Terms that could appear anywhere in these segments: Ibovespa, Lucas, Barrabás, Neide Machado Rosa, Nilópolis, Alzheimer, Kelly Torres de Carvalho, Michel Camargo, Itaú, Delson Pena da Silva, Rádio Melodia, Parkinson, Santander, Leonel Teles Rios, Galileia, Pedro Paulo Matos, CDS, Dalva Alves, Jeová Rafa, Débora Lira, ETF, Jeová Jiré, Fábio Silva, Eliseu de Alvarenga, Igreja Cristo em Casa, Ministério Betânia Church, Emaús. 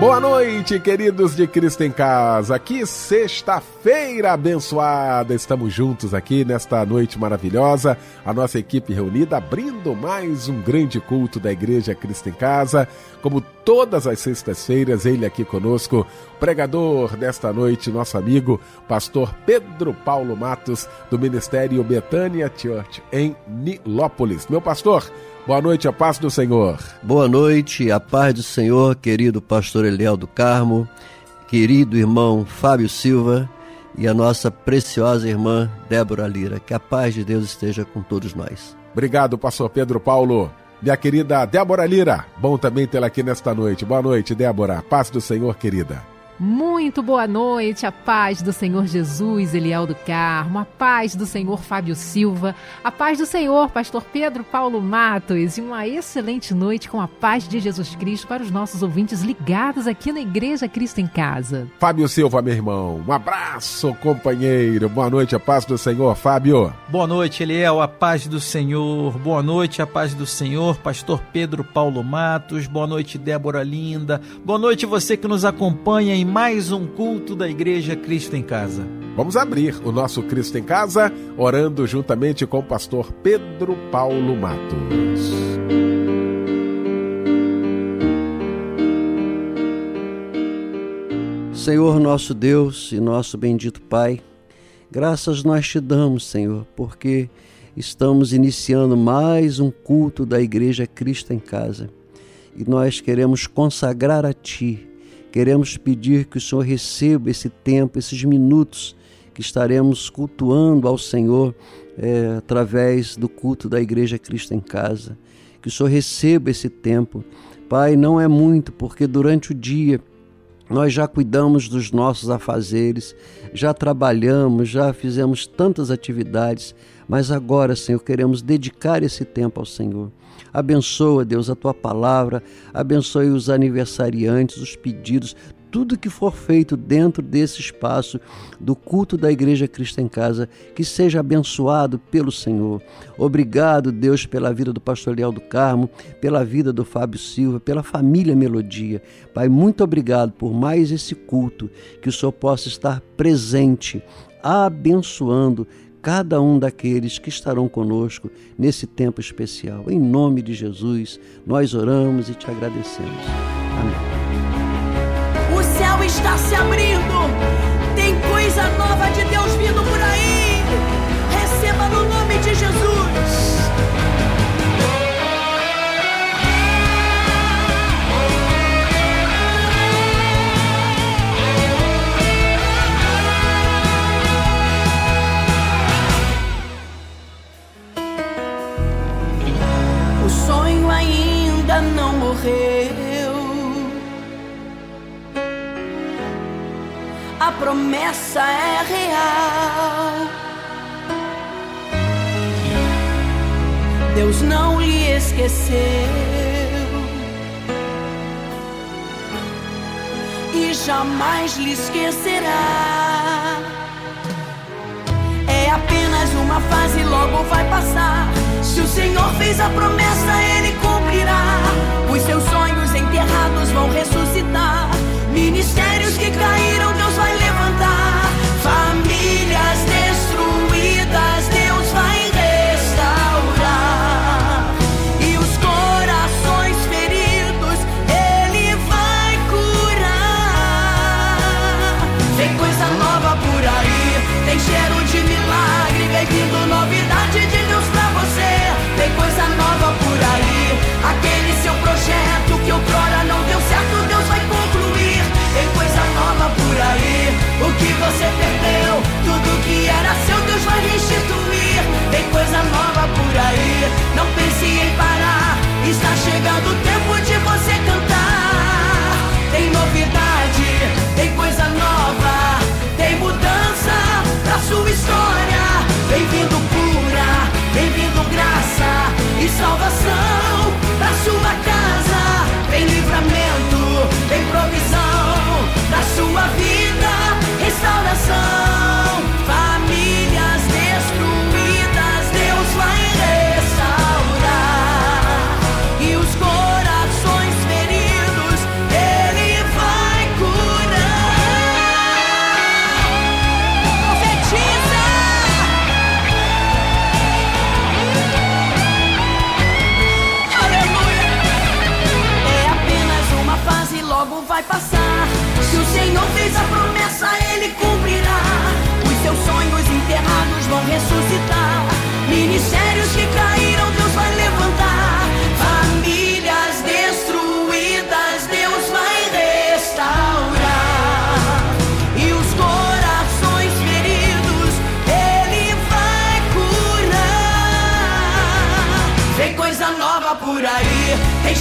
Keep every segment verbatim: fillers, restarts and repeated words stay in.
Boa noite, queridos de Cristo em Casa. Que sexta-feira abençoada! Estamos juntos aqui nesta noite maravilhosa. A nossa equipe reunida abrindo mais um grande culto da Igreja Cristo em Casa. Como todas as sextas-feiras, ele aqui conosco, pregador desta noite, nosso amigo, pastor Pedro Paulo Matos, do Ministério Betânia Church, em Nilópolis. Meu pastor, boa noite, a paz do Senhor. Boa noite, a paz do Senhor, querido pastor Eliel do Carmo, querido irmão Fábio Silva e a nossa preciosa irmã Débora Lira. Que a paz de Deus esteja com todos nós. Obrigado, pastor Pedro Paulo. Minha querida Débora Lira, bom também tê-la aqui nesta noite. Boa noite, Débora. A paz do Senhor, querida. Muito boa noite, a paz do Senhor Jesus, Eliel do Carmo, a paz do Senhor Fábio Silva, a paz do Senhor pastor Pedro Paulo Matos, e uma excelente noite com a paz de Jesus Cristo para os nossos ouvintes ligados aqui na Igreja Cristo em Casa. Fábio Silva, meu irmão, um abraço, companheiro, boa noite, a paz do Senhor, Fábio. Boa noite, Eliel, a paz do Senhor, boa noite, a paz do Senhor, pastor Pedro Paulo Matos, boa noite, Débora Linda, boa noite você que nos acompanha em mais um culto da Igreja Cristo em Casa. Vamos abrir o nosso Cristo em Casa, orando juntamente com o pastor Pedro Paulo Matos. Senhor nosso Deus e nosso bendito Pai, graças nós te damos, Senhor, porque estamos iniciando mais um culto da Igreja Cristo em Casa. E nós queremos consagrar a Ti. Queremos pedir que o Senhor receba esse tempo, esses minutos que estaremos cultuando ao Senhor é, através do culto da Igreja Cristo em Casa. Que o Senhor receba esse tempo. Pai, não é muito, porque durante o dia nós já cuidamos dos nossos afazeres, já trabalhamos, já fizemos tantas atividades, mas agora, Senhor, queremos dedicar esse tempo ao Senhor. Abençoa, Deus, a Tua palavra, abençoe os aniversariantes, os pedidos, tudo que for feito dentro desse espaço do culto da Igreja Cristo em Casa, que seja abençoado pelo Senhor. Obrigado, Deus, pela vida do pastor Eliel do Carmo, pela vida do Fábio Silva, pela família Melodia. Pai, muito obrigado por mais esse culto, que o Senhor possa estar presente, abençoando cada um daqueles que estarão conosco nesse tempo especial. Em nome de Jesus, nós oramos e te agradecemos. Amém. O céu está se abrindo. Tem coisa nova de Deus vindo por aí. Receba no nome de Jesus. Ainda não morreu, a promessa é real. Deus não lhe esqueceu e jamais lhe esquecerá. É apenas uma fase, logo vai passar. Se o Senhor fez a promessa, Ele cumprirá. Os seus sonhos enterrados vão ressuscitar. Ministérios que caíram, Deus vai levantar. Famílias destruídas, Deus vai restaurar. E os corações feridos, Ele vai curar. Tem coisa nova por aí, tem cheiro de milagre, vem vindo novidade de Deus pra você. Tem coisa nova por aí, aquele seu projeto que outrora não deu certo, Deus vai concluir. Tem coisa nova por aí, o que você perdeu, tudo que era seu, Deus vai restituir. Tem coisa nova por aí, não pense em parar, está chegando o tempo de você cantar. Tem novidade, tem coisa nova, tem mudança pra sua história. Bem-vindo cura, bem-vindo graça e salvação.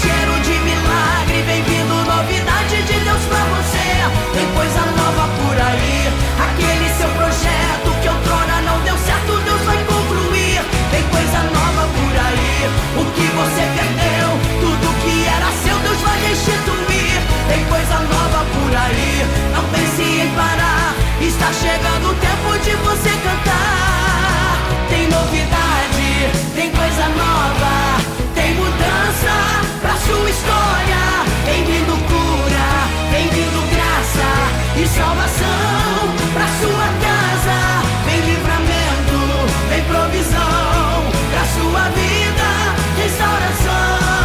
cheiro de milagre, vem vindo novidade de Deus pra você. Tem coisa nova por aí. Aquele seu projeto que outrora não deu certo, Deus vai concluir. Tem coisa nova por aí. O que você perdeu, tudo que era seu, Deus vai restituir. Tem coisa nova por aí. Não pense em parar. Está chegando o tempo de você cantar. Tem novidade, tem coisa nova, tem mudança pra sua história. Vem vindo cura, vem vindo graça e salvação pra sua casa. Vem livramento, vem provisão pra sua vida, restauração.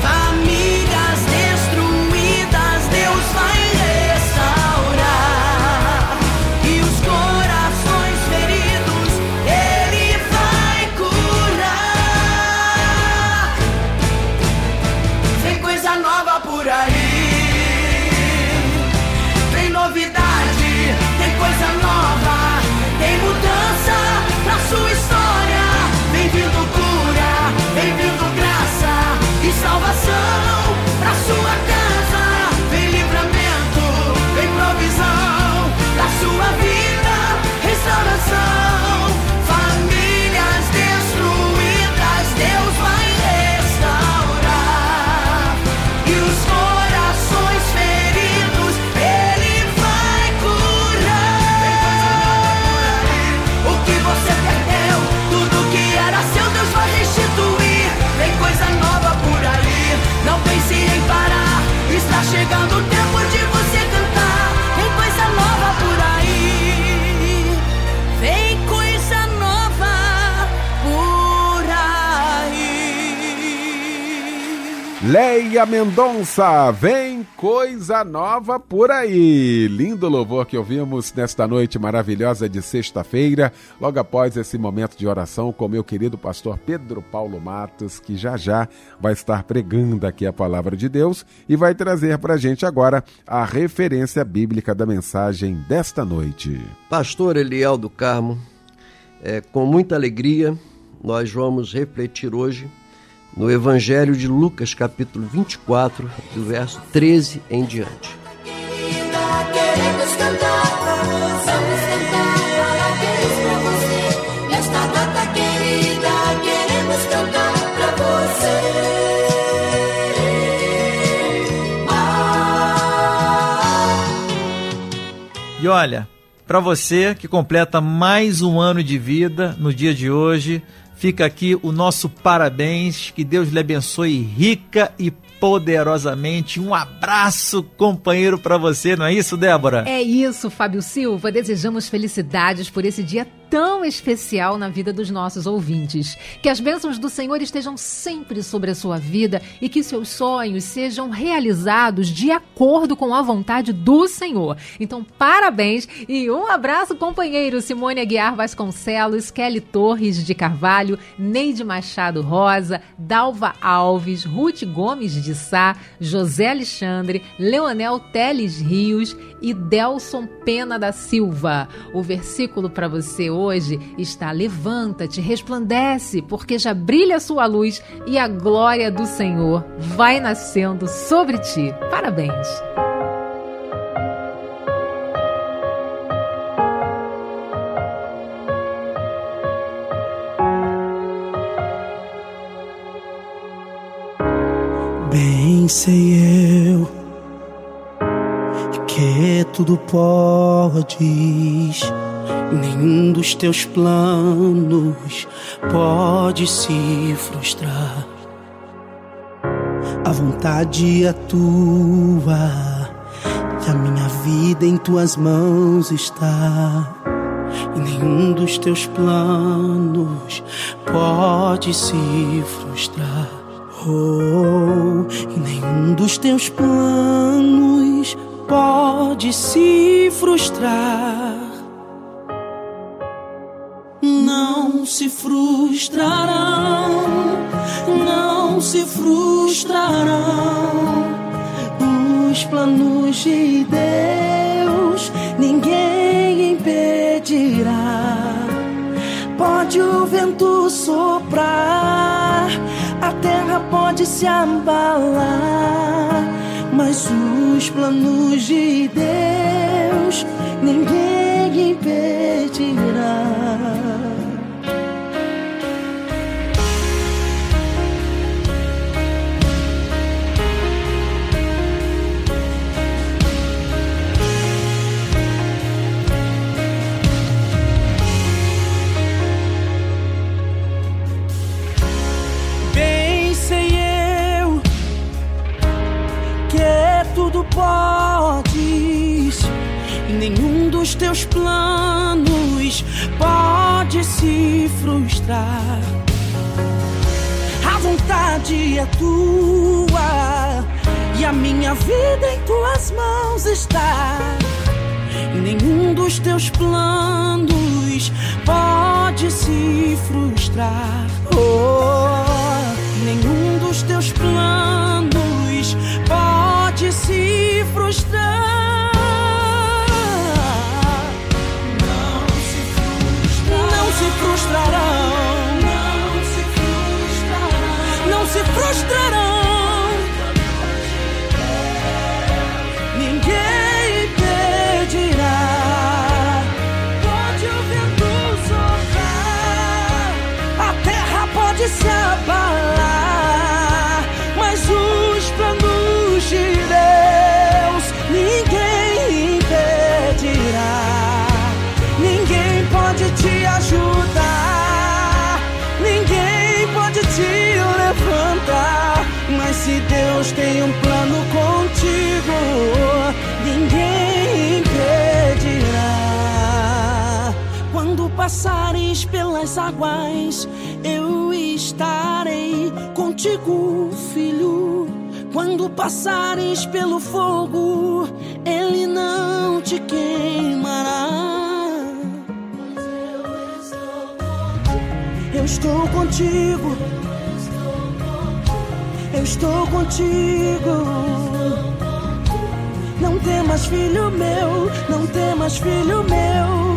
Famílias destruídas, Deus vai restaurar. E os corações feridos, Ele vai curar. Tem coisa nova por aí. Tem novidade, tem coisa nova, tem mudança pra sua história. Bem-vindo cura, bem-vindo graça e salvação pra sua casa. Vem livramento, vem provisão da sua vida, restauração. Famílias destruídas, Deus vai restaurar. E os corações feridos, Ele vai curar. O que você perdeu, tudo que era seu, Deus vai restituir. Tem coisa nova por aí. Não pense em parar. Está chegando o tempo de você cantar. Tem coisa nova por aí. Tem coisa nova por aí. Leia Mendonça, vem coisa nova por aí. Lindo louvor que ouvimos nesta noite maravilhosa de sexta-feira, logo após esse momento de oração com meu querido pastor Pedro Paulo Matos, que já já vai estar pregando aqui a palavra de Deus e vai trazer para a gente agora a referência bíblica da mensagem desta noite. Pastor Eliel do Carmo, é, com muita alegria nós vamos refletir hoje no Evangelho de Lucas, capítulo vinte e quatro, do verso treze em diante. E olha, para você que completa mais um ano de vida no dia de hoje, fica aqui o nosso parabéns, que Deus lhe abençoe rica e poderosamente. Um abraço, companheiro, para você, não é isso, Débora? É isso, Fábio Silva. Desejamos felicidades por esse dia tão especial na vida dos nossos ouvintes. Que as bênçãos do Senhor estejam sempre sobre a sua vida e que seus sonhos sejam realizados de acordo com a vontade do Senhor. Então, parabéns e um abraço, companheiro. Simone Aguiar Vasconcelos, Kelly Torres de Carvalho, Neide Machado Rosa, Dalva Alves, Ruth Gomes de Sá, José Alexandre, Leonel Teles Rios e Delson Pena da Silva. O versículo para você hoje está: levanta-te, resplandece, porque já brilha a sua luz e a glória do Senhor vai nascendo sobre ti. Parabéns! Bem sei eu que tudo podes, nenhum dos teus planos pode se frustrar. A vontade é tua e a minha vida em tuas mãos está. E nenhum dos teus planos pode se frustrar. Oh, e nenhum dos teus planos pode se frustrar. Não se frustrarão, não se frustrarão os planos de Deus, ninguém impedirá. Pode o vento soprar, a terra pode se abalar, mas os planos de Deus ninguém impedirá. Podes, nenhum dos teus planos pode se frustrar. A vontade é tua e a minha vida em tuas mãos está. E nenhum dos teus planos pode se frustrar. Oh, nenhum dos teus planos pode se frustrar. Não se frustrar. Não se frustrarão. Não se frustrarão. Não se frustrarão. Ninguém impedirá. Pode o vento soprar, a terra pode se abalar, mas os planos de ajudar, ninguém pode te levantar, mas se Deus tem um plano contigo, ninguém impedirá. Quando passares pelas águas, eu estarei contigo, filho. Quando passares pelo fogo, ele não te queimará. Eu estou contigo, eu estou contigo. Não temas, filho meu, não temas, filho meu.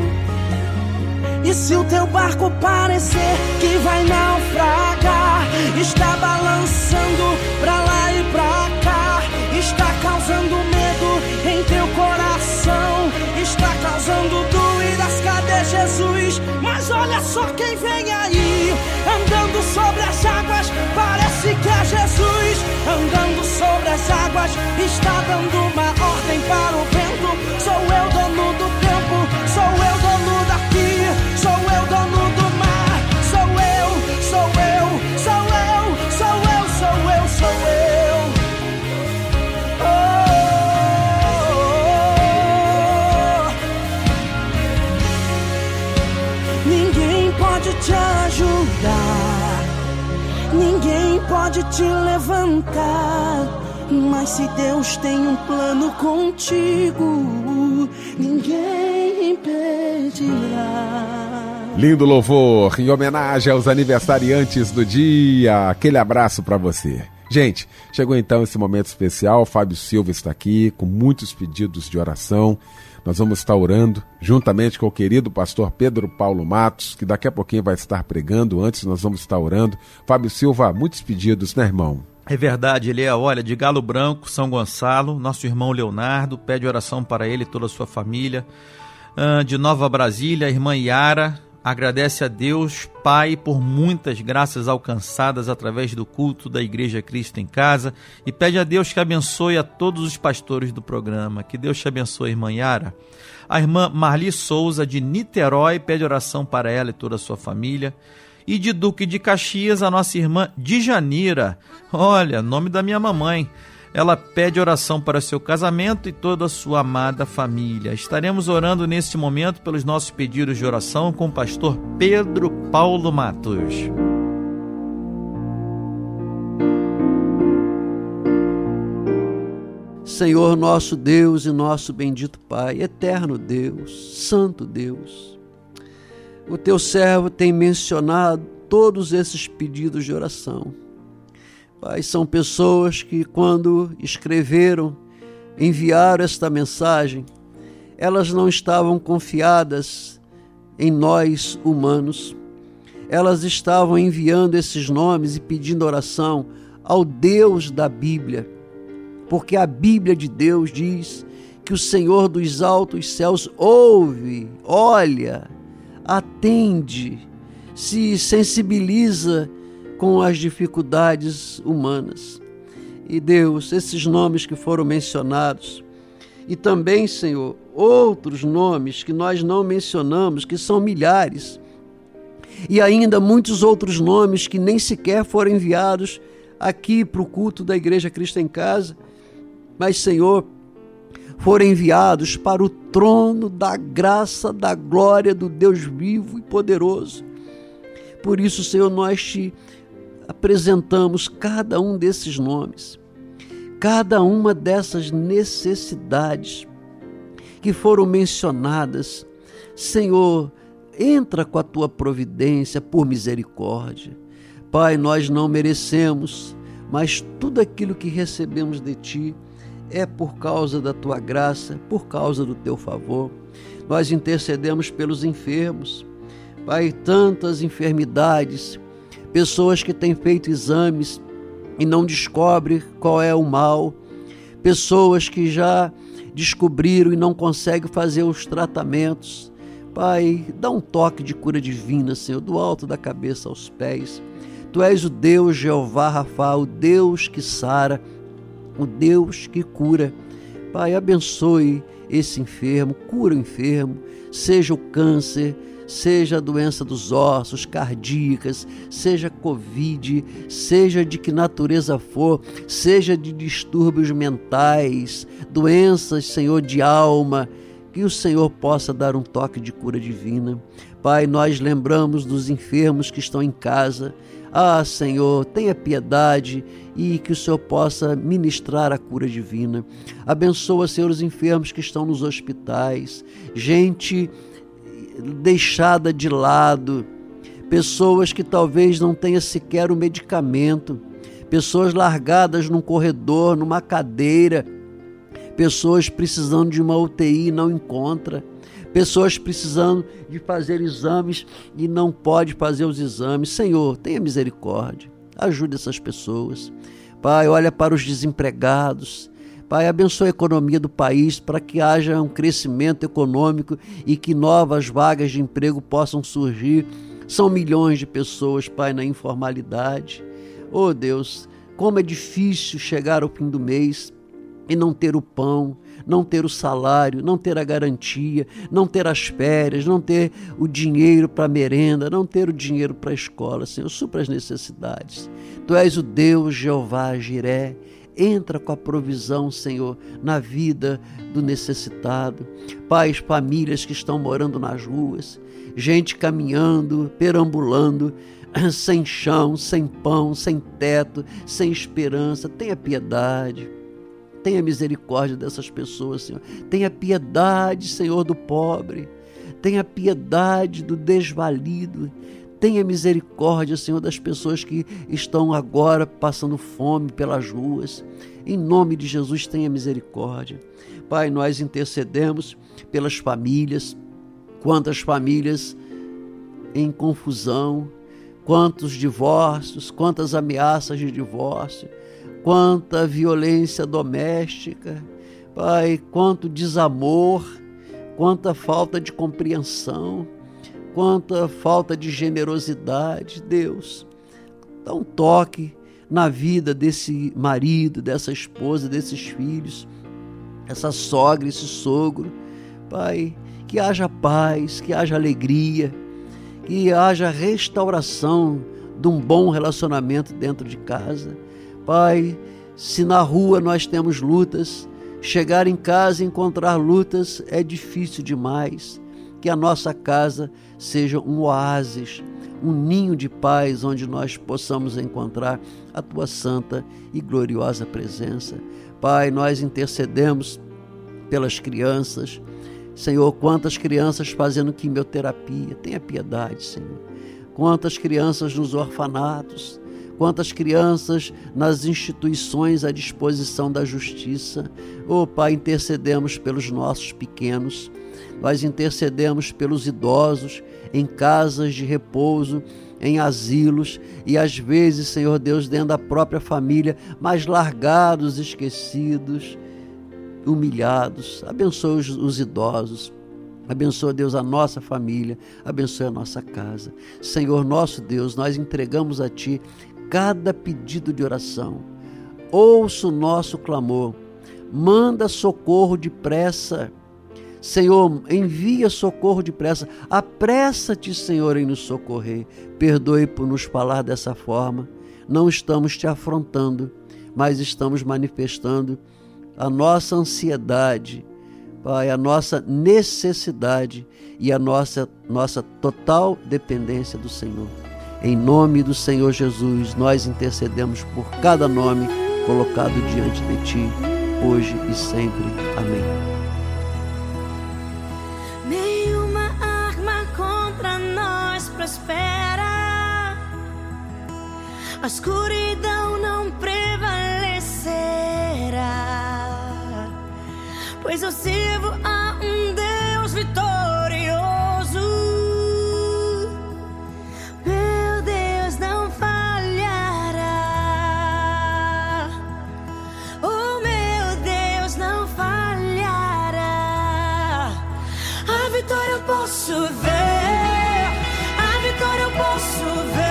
E se o teu barco parecer que vai naufragar, está balançando pra lá e pra cá, está causando medo em teu coração, está causando dúvidas, cadê Jesus? Mas olha só quem vem aí, andando sobre as águas, parece que é Jesus. Andando sobre as águas, está dando uma ordem para o vento. Sou eu dono do tempo, sou eu dono daqui, sou eu dono do mar. Sou eu, sou eu, sou eu, sou eu, sou eu, sou eu. Te ajudar, ninguém pode te levantar, mas se Deus tem um plano contigo, ninguém impedirá. Lindo louvor, em homenagem aos aniversariantes do dia, aquele abraço para você. Gente, chegou então esse momento especial, o Fábio Silva está aqui com muitos pedidos de oração. Nós vamos estar orando juntamente com o querido pastor Pedro Paulo Matos, que daqui a pouquinho vai estar pregando. Antes nós vamos estar orando. Fábio Silva, muitos pedidos, né, irmão? É verdade, Eliel. Olha, de Galo Branco, São Gonçalo, nosso irmão Leonardo, pede oração para ele e toda a sua família. De Nova Brasília, a irmã Yara agradece a Deus, Pai, por muitas graças alcançadas através do culto da Igreja Cristo em Casa e pede a Deus que abençoe a todos os pastores do programa. Que Deus te abençoe, irmã Yara. A irmã Marli Souza, de Niterói, pede oração para ela e toda a sua família. E de Duque de Caxias, a nossa irmã Dijanira, olha, nome da minha mamãe. Ela pede oração para seu casamento e toda a sua amada família. Estaremos orando neste momento pelos nossos pedidos de oração com o pastor Pedro Paulo Matos. Senhor nosso Deus e nosso bendito Pai, eterno Deus, santo Deus, o teu servo tem mencionado todos esses pedidos de oração. Pai, são pessoas que quando escreveram, enviaram esta mensagem, elas não estavam confiadas em nós humanos. Elas estavam enviando esses nomes e pedindo oração ao Deus da Bíblia, porque a Bíblia de Deus diz que o Senhor dos altos céus ouve, olha, atende, se sensibiliza com as dificuldades humanas. E Deus, esses nomes que foram mencionados, e também, Senhor, outros nomes que nós não mencionamos, que são milhares, e ainda muitos outros nomes que nem sequer foram enviados aqui para o culto da Igreja Cristo em Casa, mas, Senhor, foram enviados para o trono da graça, da glória do Deus vivo e poderoso. Por isso, Senhor, nós te apresentamos cada um desses nomes, cada uma dessas necessidades que foram mencionadas. Senhor, entra com a tua providência por misericórdia. Pai, nós não merecemos, mas tudo aquilo que recebemos de ti é por causa da tua graça, por causa do teu favor. Nós intercedemos pelos enfermos. Pai, tantas enfermidades, pessoas que têm feito exames e não descobrem qual é o mal, pessoas que já descobriram e não conseguem fazer os tratamentos. Pai, dá um toque de cura divina, Senhor, do alto da cabeça aos pés. Tu és o Deus Jeová Rafa, o Deus que sara, o Deus que cura. Pai, abençoe esse enfermo, cura o enfermo, seja o câncer, seja a doença dos ossos, cardíacas, seja Covid, seja de que natureza for, seja de distúrbios mentais, doenças, Senhor, de alma, que o Senhor possa dar um toque de cura divina. Pai, nós lembramos dos enfermos que estão em casa. Ah, Senhor, tenha piedade e que o Senhor possa ministrar a cura divina. Abençoa, Senhor, os enfermos que estão nos hospitais, gente deixada de lado, pessoas que talvez não tenha sequer o medicamento, pessoas largadas num corredor, numa cadeira, pessoas precisando de uma U T I e não encontra, pessoas precisando de fazer exames e não pode fazer os exames. Senhor, tenha misericórdia, ajude essas pessoas. Pai, olha para os desempregados. Pai, abençoe a economia do país para que haja um crescimento econômico e que novas vagas de emprego possam surgir. São milhões de pessoas, Pai, na informalidade. Oh, Deus, como é difícil chegar ao fim do mês e não ter o pão, não ter o salário, não ter a garantia, não ter as férias, não ter o dinheiro para a merenda, não ter o dinheiro para a escola. Senhor, supra as necessidades. Tu és o Deus Jeová Jiré. Entra com a provisão, Senhor, na vida do necessitado. Pais, famílias que estão morando nas ruas, gente caminhando, perambulando, sem chão, sem pão, sem teto, sem esperança. Tenha piedade, tenha misericórdia dessas pessoas, Senhor. Tenha piedade, Senhor, do pobre. Tenha piedade do desvalido. Tenha misericórdia, Senhor, das pessoas que estão agora passando fome pelas ruas. Em nome de Jesus, tenha misericórdia. Pai, nós intercedemos pelas famílias. Quantas famílias em confusão, quantos divórcios, quantas ameaças de divórcio, quanta violência doméstica. Pai, quanto desamor, quanta falta de compreensão, quanta falta de generosidade. Deus, dá um toque na vida desse marido, dessa esposa, desses filhos, essa sogra, esse sogro. Pai, que haja paz, que haja alegria, que haja restauração de um bom relacionamento dentro de casa. Pai, se na rua nós temos lutas, chegar em casa e encontrar lutas é difícil demais. Que a nossa casa seja um oásis, um ninho de paz, onde nós possamos encontrar a tua santa e gloriosa presença. Pai, nós intercedemos pelas crianças. Senhor, quantas crianças fazendo quimioterapia, tenha piedade, Senhor. Quantas crianças nos orfanatos, quantas crianças nas instituições à disposição da justiça. Oh, Pai, intercedemos pelos nossos pequenos, Nós intercedemos pelos idosos, em casas de repouso, em asilos e às vezes, Senhor Deus, dentro da própria família, mas largados, esquecidos, humilhados. Abençoa os, os idosos. Abençoa, Deus, a nossa família, abençoa a nossa casa. Senhor nosso Deus, nós entregamos a Ti cada pedido de oração. Ouça o nosso clamor, manda socorro depressa. Senhor, envia socorro depressa. Apressa-te, Senhor, em nos socorrer. Perdoe por nos falar dessa forma. Não estamos Te afrontando, mas estamos manifestando a nossa ansiedade, Pai, a nossa necessidade e a nossa, nossa total dependência do Senhor. Em nome do Senhor Jesus, nós intercedemos por cada nome colocado diante de Ti, hoje e sempre. Amém. Nenhuma arma contra nós prospera, a escuridão não prevalecerá. Pois eu sirvo a um Deus vitorioso. Meu Deus não falhará. Oh, meu Deus não falhará. A vitória eu posso ver. A vitória eu posso ver.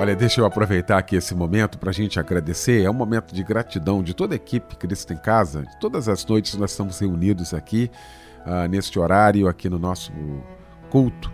Olha, deixa eu aproveitar aqui esse momento para a gente agradecer. É um momento de gratidão de toda a equipe Cristo em Casa. Todas as noites nós estamos reunidos aqui, uh, neste horário, aqui no nosso culto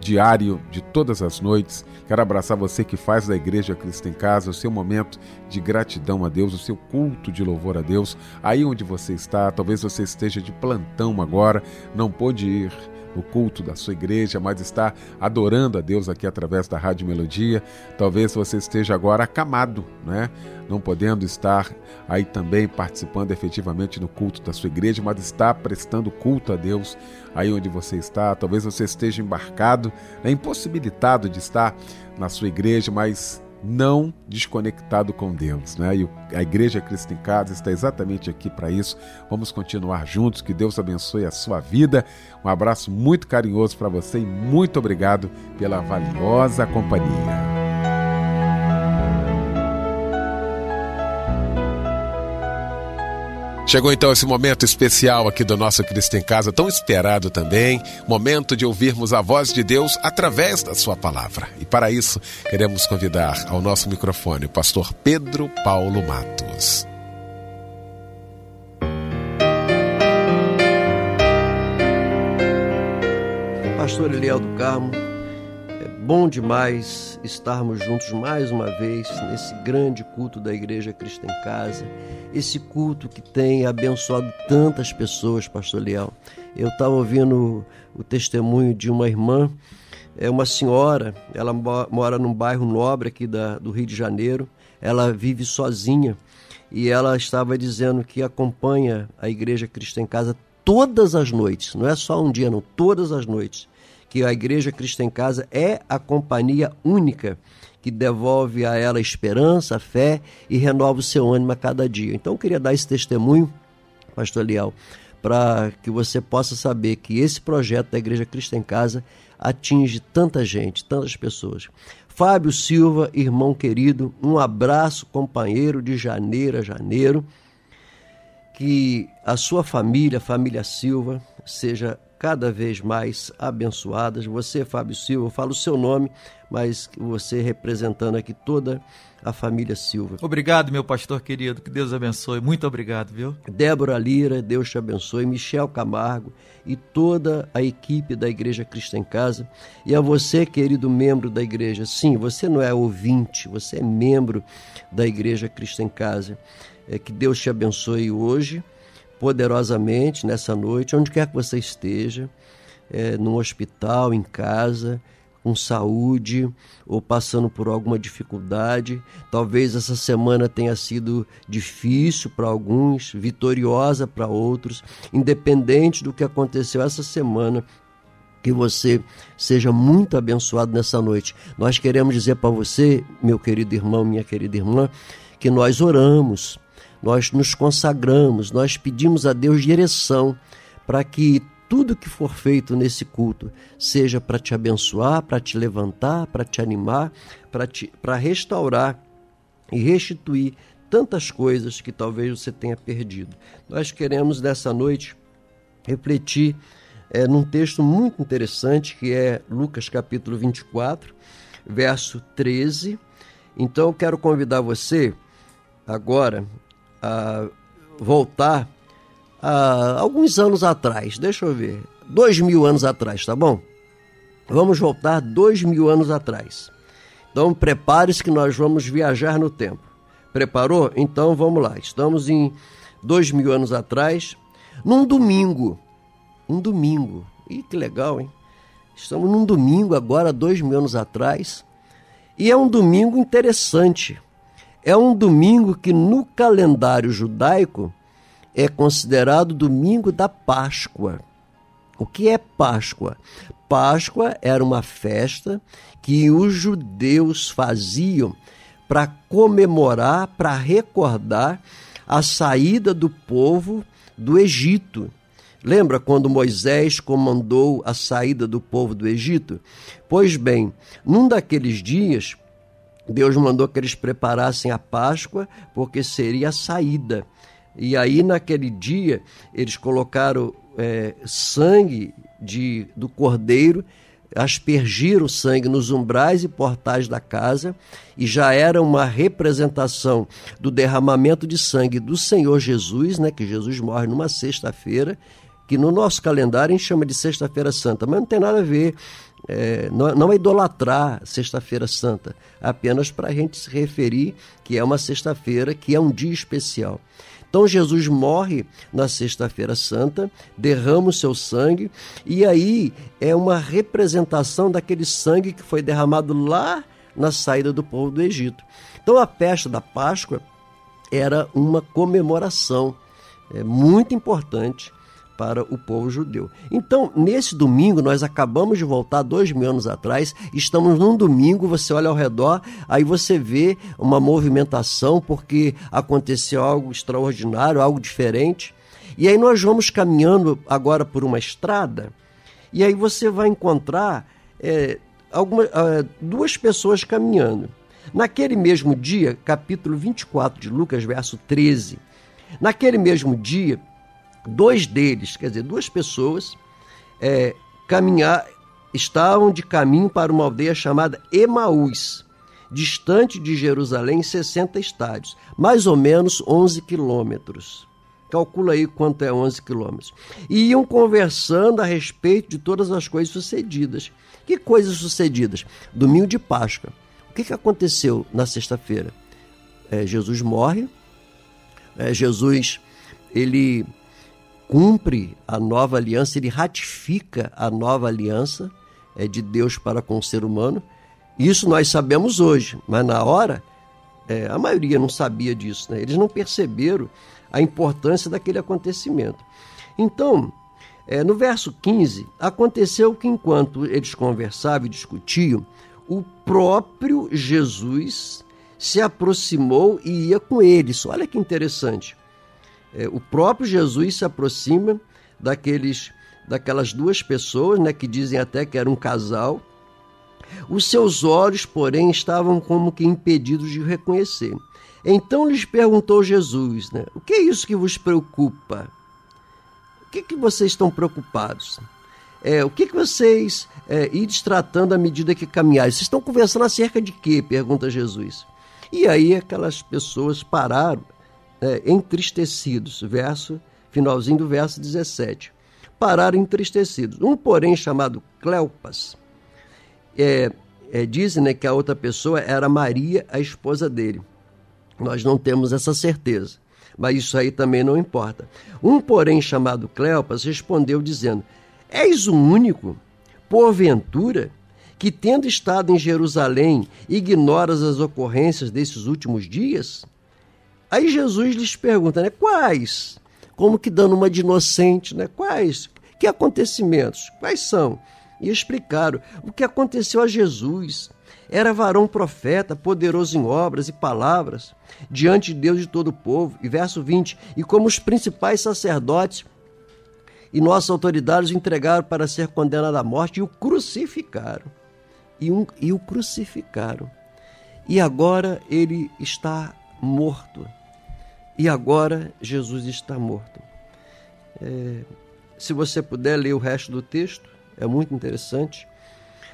diário de todas as noites. Quero abraçar você que faz da Igreja Cristo em Casa o seu momento de gratidão a Deus, o seu culto de louvor a Deus. Aí onde você está, talvez você esteja de plantão agora, não pôde ir no culto da sua igreja, mas está adorando a Deus aqui através da Rádio Melodia. Talvez você esteja agora acamado, né? Não podendo estar aí também participando efetivamente no culto da sua igreja, mas está prestando culto a Deus aí onde você está. Talvez você esteja embarcado, né? Impossibilitado de estar na sua igreja, mas não desconectado com Deus, né? E a Igreja Cristo em Casa está exatamente aqui para isso. Vamos continuar juntos, que Deus abençoe a sua vida. Um abraço muito carinhoso para você e muito obrigado pela valiosa companhia. Chegou então esse momento especial aqui do nosso Cristo em Casa, tão esperado também, momento de ouvirmos a voz de Deus através da sua palavra. E para isso, queremos convidar ao nosso microfone o pastor Pedro Paulo Matos. Pastor Eliel do Carmo, é bom demais estarmos juntos mais uma vez nesse grande culto da Igreja Cristo em Casa. Esse culto que tem abençoado tantas pessoas, pastor Leal. Eu estava ouvindo o testemunho de uma irmã, é uma senhora, ela mora num bairro nobre aqui da, do Rio de Janeiro, ela vive sozinha e ela estava dizendo que acompanha a Igreja Cristo em Casa todas as noites, não é só um dia não, todas as noites, que a Igreja Cristo em Casa é a companhia única que devolve a ela esperança, a fé e renova o seu ânimo a cada dia. Então eu queria dar esse testemunho, pastor Leal, para que você possa saber que esse projeto da Igreja Cristo em Casa atinge tanta gente, tantas pessoas. Fábio Silva, irmão querido, um abraço, companheiro, de janeiro a janeiro, que a sua família, a família Silva, seja cada vez mais abençoadas. Você, Fábio Silva, eu falo o seu nome, mas você representando aqui toda a família Silva. Obrigado, meu pastor querido, que Deus abençoe, muito obrigado, viu? Débora Lira, Deus te abençoe, Michel Camargo e toda a equipe da Igreja Cristo em Casa. E a você, querido membro da igreja, sim, você não é ouvinte, você é membro da Igreja Cristo em Casa. É que Deus te abençoe hoje, poderosamente, nessa noite, onde quer que você esteja, é, num hospital, em casa, com saúde ou passando por alguma dificuldade. Talvez essa semana tenha sido difícil para alguns, vitoriosa para outros. Independente do que aconteceu essa semana, que você seja muito abençoado nessa noite. Nós queremos dizer para você, meu querido irmão, minha querida irmã, que nós oramos, nós nos consagramos, nós pedimos a Deus direção para que tudo que for feito nesse culto seja para te abençoar, para te levantar, para te animar, para te, para restaurar e restituir tantas coisas que talvez você tenha perdido. Nós queremos nessa noite refletir é, num texto muito interessante que é Lucas capítulo vinte e quatro, verso treze. Então eu quero convidar você agora a voltar a alguns anos atrás, deixa eu ver, dois mil anos atrás, tá bom? Vamos voltar dois mil anos atrás. Então prepare-se que nós vamos viajar no tempo. Preparou? Então vamos lá. Estamos em dois mil anos atrás, num domingo, um domingo. Ih, que legal, hein? Estamos num domingo agora, dois mil anos atrás, e é um domingo interessante. É um domingo que no calendário judaico é considerado domingo da Páscoa. O que é Páscoa? Páscoa era uma festa que os judeus faziam para comemorar, para recordar a saída do povo do Egito. Lembra quando Moisés comandou a saída do povo do Egito? Pois bem, num daqueles dias, Deus mandou que eles preparassem a Páscoa, porque seria a saída. E aí, naquele dia, eles colocaram é, sangue de, do cordeiro aspergir o sangue nos umbrais e portais da casa, e já era uma representação do derramamento de sangue do Senhor Jesus, né, que Jesus morre numa sexta-feira, que no nosso calendário a gente chama de Sexta-feira Santa, mas não tem nada a ver, é, não, não é idolatrar Sexta-feira Santa, apenas para a gente se referir que é uma sexta-feira, que é um dia especial. Então Jesus morre na Sexta-feira Santa, derrama o seu sangue, e aí é uma representação daquele sangue que foi derramado lá na saída do povo do Egito. Então a festa da Páscoa era uma comemoração é, muito importante para o povo judeu. Então, nesse domingo, nós acabamos de voltar dois mil anos atrás, estamos num domingo, você olha ao redor, aí você vê uma movimentação, porque aconteceu algo extraordinário, algo diferente, e aí nós vamos caminhando agora por uma estrada, e aí você vai encontrar é, alguma, é, duas pessoas caminhando. Naquele mesmo dia, capítulo vinte e quatro de Lucas, verso treze, naquele mesmo dia, dois deles, quer dizer, duas pessoas, é, caminhar, estavam de caminho para uma aldeia chamada Emaús, distante de Jerusalém, sessenta estádios, mais ou menos onze quilômetros. Calcula aí quanto é onze quilômetros. E iam conversando a respeito de todas as coisas sucedidas. Que coisas sucedidas? Domingo de Páscoa. O que, que aconteceu na sexta-feira? É, Jesus morre, é, Jesus, ele... cumpre a nova aliança, ele ratifica a nova aliança é, de Deus para com o ser humano. Isso nós sabemos hoje, mas na hora, é, a maioria não sabia disso, né? Eles não perceberam a importância daquele acontecimento. Então, é, no verso quinze, aconteceu que enquanto eles conversavam e discutiam, o próprio Jesus se aproximou e ia com eles. Olha que interessante. É, o próprio Jesus se aproxima daqueles, daquelas duas pessoas, né, que dizem até que era um casal. Os seus olhos, porém, estavam como que impedidos de reconhecer. Então lhes perguntou Jesus, né, o que é isso que vos preocupa? O que, que vocês estão preocupados? É, o que, que vocês é, ides tratando à medida que caminhais? Vocês estão conversando acerca de quê? Pergunta Jesus. E aí aquelas pessoas pararam. É, entristecidos, verso, finalzinho do verso dezessete, pararam entristecidos. Um, porém, chamado Cleopas, é, é, dizem, né, que a outra pessoa era Maria, a esposa dele. Nós não temos essa certeza, mas isso aí também não importa. Um, porém, chamado Cleopas, respondeu dizendo, és o único, porventura, que tendo estado em Jerusalém, ignoras as ocorrências desses últimos dias? Aí Jesus lhes pergunta, né, quais? Como que dando uma de inocente, né? Quais? Que acontecimentos? Quais são? E explicaram o que aconteceu a Jesus. Era varão profeta, poderoso em obras e palavras, diante de Deus e de todo o povo. E verso vinte, e como os principais sacerdotes e nossas autoridades o entregaram para ser condenado à morte e o crucificaram. E, um, e o crucificaram. E agora ele está morto. E agora Jesus está morto. É, se você puder ler o resto do texto, é muito interessante.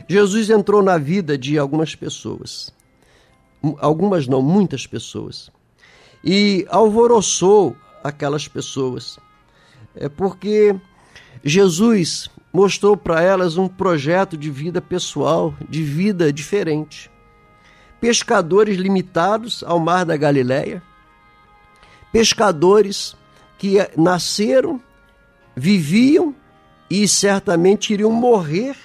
Jesus entrou na vida de algumas pessoas. Algumas não, muitas pessoas. E alvoroçou aquelas pessoas. É porque Jesus mostrou para elas um projeto de vida pessoal, de vida diferente. Pescadores limitados ao mar da Galileia, pescadores que nasceram, viviam e certamente iriam morrer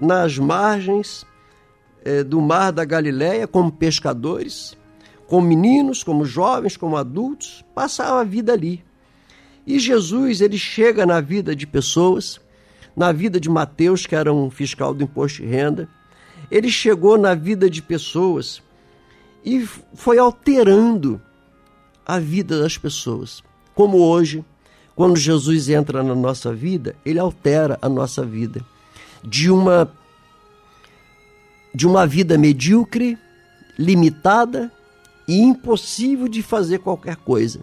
nas margens eh, do mar da Galileia como pescadores, como meninos, como jovens, como adultos, passavam a vida ali. E Jesus, ele chega na vida de pessoas, na vida de Mateus, que era um fiscal do imposto de renda. Ele chegou na vida de pessoas e foi alterando a vida das pessoas. Como hoje, quando Jesus entra na nossa vida, ele altera a nossa vida. De uma, de uma vida medíocre, limitada e impossível de fazer qualquer coisa.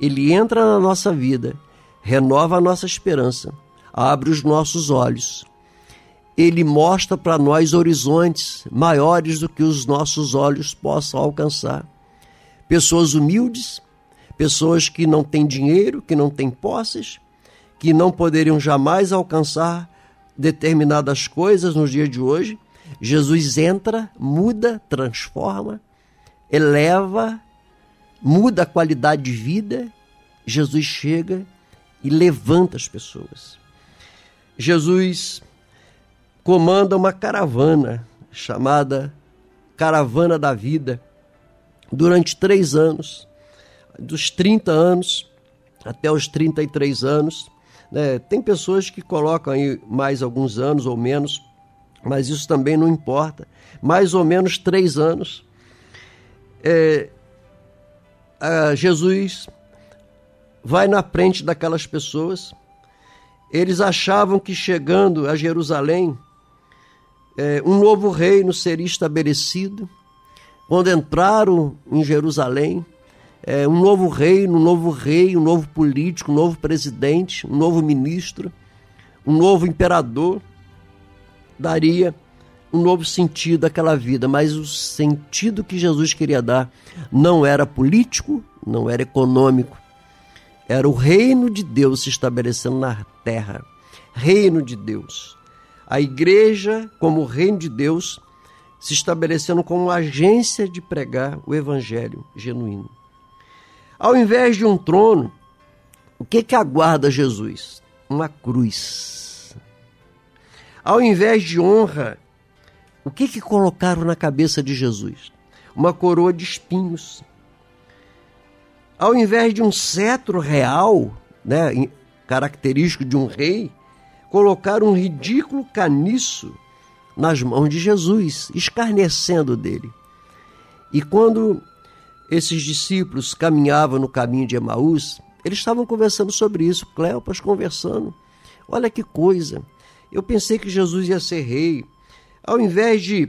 Ele entra na nossa vida, renova a nossa esperança, abre os nossos olhos. ele mostra para nós horizontes maiores do que os nossos olhos possam alcançar. Pessoas humildes, pessoas que não têm dinheiro, que não têm posses, que não poderiam jamais alcançar determinadas coisas nos dias de hoje. Jesus entra, muda, transforma, eleva, muda a qualidade de vida. Jesus chega e levanta as pessoas. Jesus comanda uma caravana chamada Caravana da Vida durante três anos, dos trinta anos até os trinta e três anos. Né? Tem pessoas que colocam aí mais alguns anos ou menos, mas isso também não importa. Mais ou menos três anos. É, a Jesus vai na frente daquelas pessoas. Eles achavam que chegando a Jerusalém, é, um novo reino seria estabelecido. Quando entraram em Jerusalém, é, um novo reino, um novo rei, um novo político, um novo presidente, um novo ministro, um novo imperador, daria um novo sentido àquela vida. Mas o sentido que Jesus queria dar não era político, não era econômico. Era o reino de Deus se estabelecendo na terra. Reino de Deus. A igreja, como reino de Deus, se estabelecendo como agência de pregar o evangelho genuíno. Ao invés de um trono, o que que aguarda Jesus? Uma cruz. Ao invés de honra, o que que colocaram na cabeça de Jesus? Uma coroa de espinhos. Ao invés de um cetro real, né, característico de um rei, colocaram um ridículo caniço nas mãos de Jesus, escarnecendo dele. E quando esses discípulos caminhavam no caminho de Emaús, eles estavam conversando sobre isso, Cleopas conversando. Olha que coisa, eu pensei que Jesus ia ser rei. Ao invés de,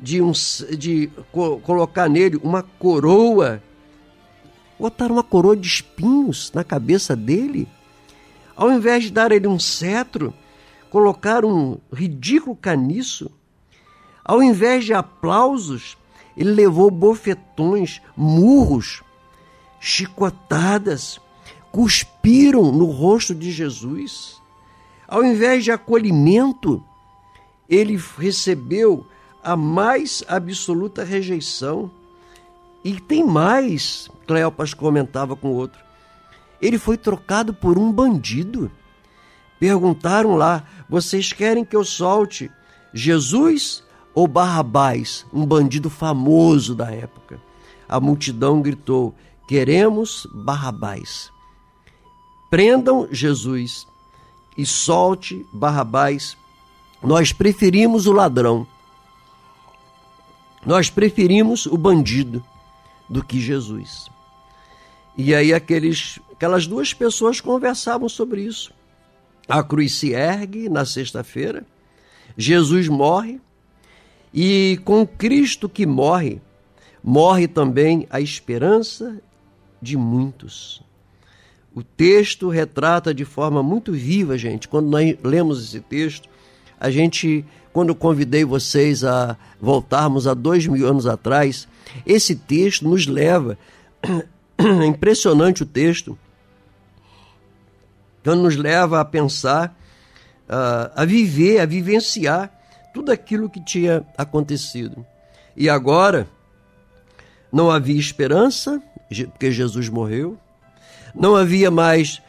de, um, de co- colocar nele uma coroa, botaram uma coroa de espinhos na cabeça dele. Ao invés de dar ele um cetro, colocaram um ridículo caniço. Ao invés de aplausos, ele levou bofetões, murros, chicotadas, cuspiram no rosto de Jesus. Ao invés de acolhimento, ele recebeu a mais absoluta rejeição. E tem mais, Cleopas comentava com o outro. Ele foi trocado por um bandido. Perguntaram lá, vocês querem que eu solte Jesus ou Barrabás, um bandido famoso da época? A multidão gritou, queremos Barrabás. Prendam Jesus e solte Barrabás. Nós preferimos o ladrão. Nós preferimos o bandido do que Jesus. E aí aqueles, aquelas duas pessoas conversavam sobre isso. A cruz se ergue na sexta-feira, Jesus morre, e com Cristo que morre, morre também a esperança de muitos. O texto retrata de forma muito viva, gente. Quando nós lemos esse texto, a gente, quando eu convidei vocês a voltarmos a dois mil anos atrás, esse texto nos leva, é impressionante o texto, então nos leva a pensar, a, a viver, a vivenciar tudo aquilo que tinha acontecido. E agora, não havia esperança, porque Jesus morreu, não havia mais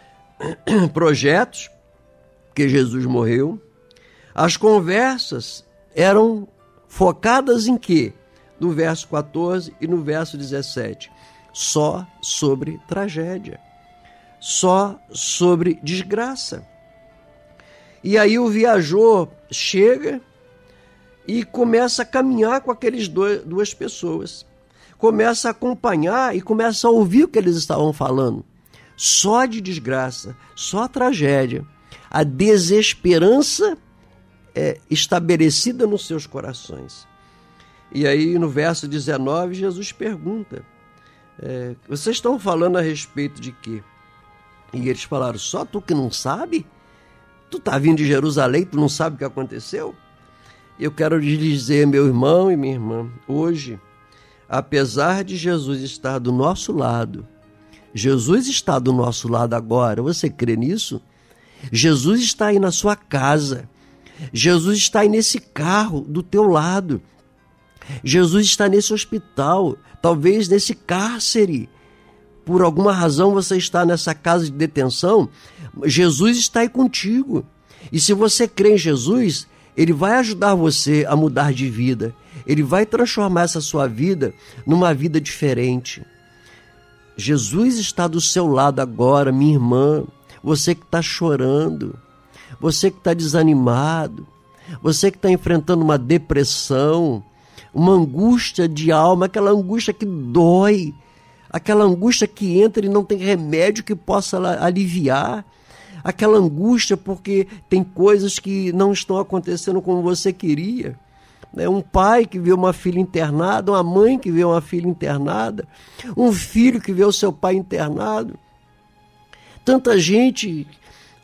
projetos, porque Jesus morreu. As conversas eram focadas em quê? No verso quatorze e no verso dezessete. Só sobre tragédia. Só sobre desgraça. E aí o viajor chega e começa a caminhar com aqueles dois, duas pessoas. Começa a acompanhar e começa a ouvir o que eles estavam falando. Só de desgraça, só tragédia. A desesperança é estabelecida nos seus corações. E aí no verso dezenove Jesus pergunta, é, vocês estão falando a respeito de quê? E eles falaram, só tu que não sabe? Tu tá vindo de Jerusalém, tu não sabe o que aconteceu? Eu quero lhes dizer, meu irmão e minha irmã, hoje, apesar de Jesus estar do nosso lado, Jesus está do nosso lado agora, você crê nisso? Jesus está aí na sua casa, Jesus está aí nesse carro do teu lado, Jesus está nesse hospital, talvez nesse cárcere. Por alguma razão você está nessa casa de detenção, Jesus está aí contigo. E se você crê em Jesus, ele vai ajudar você a mudar de vida. Ele vai transformar essa sua vida numa vida diferente. Jesus está do seu lado agora, minha irmã. Você que está chorando, você que está desanimado, você que está enfrentando uma depressão, uma angústia de alma, aquela angústia que dói, aquela angústia que entra e não tem remédio que possa aliviar, aquela angústia porque tem coisas que não estão acontecendo como você queria. Um pai que vê uma filha internada, uma mãe que vê uma filha internada, um filho que vê o seu pai internado. Tanta gente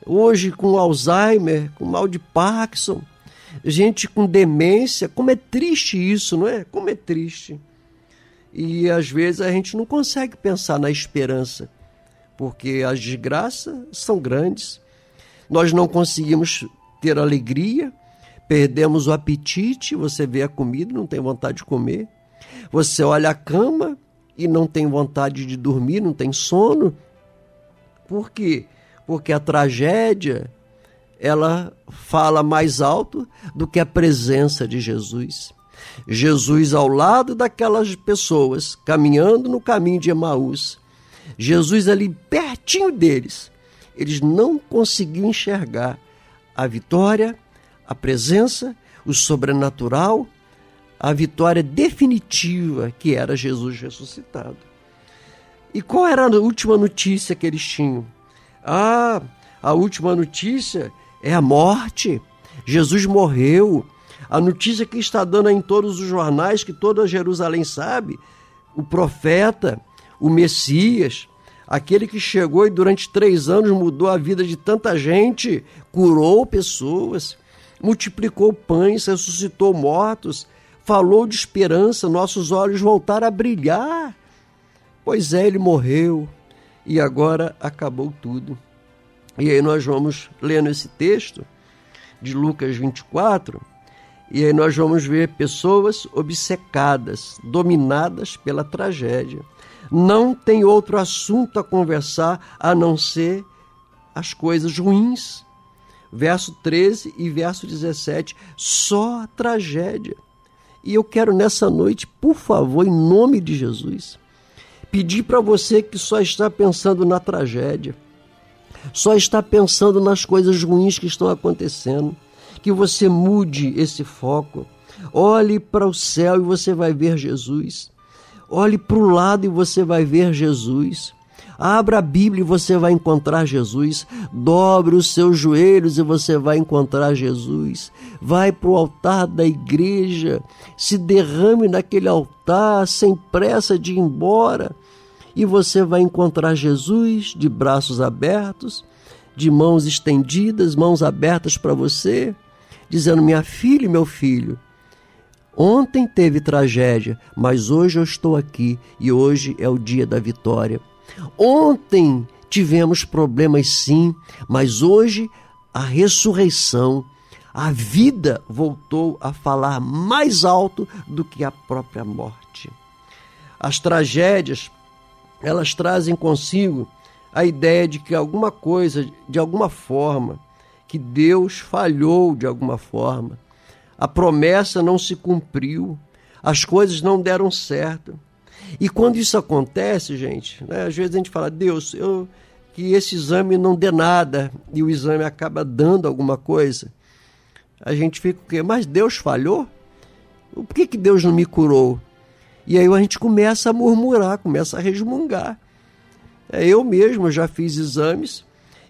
hoje com Alzheimer, com mal de Parkinson, gente com demência. Como é triste isso, não é? Como é triste. E às vezes a gente não consegue pensar na esperança, porque as desgraças são grandes. Nós não conseguimos ter alegria, perdemos o apetite, você vê a comida, não tem vontade de comer. Você olha a cama e não tem vontade de dormir, não tem sono. Por quê? Porque a tragédia, ela fala mais alto do que a presença de Jesus. Jesus ao lado daquelas pessoas, caminhando no caminho de Emaús, Jesus ali pertinho deles, eles não conseguiam enxergar a vitória, a presença, o sobrenatural, a vitória definitiva que era Jesus ressuscitado. E qual era a última notícia que eles tinham? Ah, a última notícia é a morte. Jesus morreu. A notícia que está dando em todos os jornais, que toda Jerusalém sabe, o profeta, o Messias, aquele que chegou e durante três anos mudou a vida de tanta gente, curou pessoas, multiplicou pães, ressuscitou mortos, falou de esperança, nossos olhos voltaram a brilhar. Pois é, ele morreu e agora acabou tudo. E aí nós vamos lendo esse texto de Lucas vinte e quatro... E aí nós vamos ver pessoas obcecadas, dominadas pela tragédia. Não tem outro assunto a conversar a não ser as coisas ruins. Verso treze e verso dezessete, só a tragédia. E eu quero nessa noite, por favor, em nome de Jesus, pedir para você que só está pensando na tragédia, só está pensando nas coisas ruins que estão acontecendo, que você mude esse foco. Olhe para o céu e você vai ver Jesus. Olhe para o lado e você vai ver Jesus. Abra a Bíblia e você vai encontrar Jesus. Dobre os seus joelhos e você vai encontrar Jesus. Vai para o altar da igreja. Se derrame naquele altar sem pressa de ir embora. E você vai encontrar Jesus de braços abertos, de mãos estendidas, mãos abertas para você, dizendo, minha filha e meu filho, ontem teve tragédia, mas hoje eu estou aqui e hoje é o dia da vitória. Ontem tivemos problemas sim, mas hoje a ressurreição, a vida voltou a falar mais alto do que a própria morte. As tragédias, elas trazem consigo a ideia de que alguma coisa, de alguma forma, que Deus falhou de alguma forma. A promessa não se cumpriu, as coisas não deram certo. E quando isso acontece, gente, né, às vezes a gente fala, Deus, eu, que esse exame não dê nada, e o exame acaba dando alguma coisa. A gente fica o quê? Mas Deus falhou? Por que, que Deus não me curou? E aí a gente começa a murmurar, começa a resmungar. Eu mesmo já fiz exames.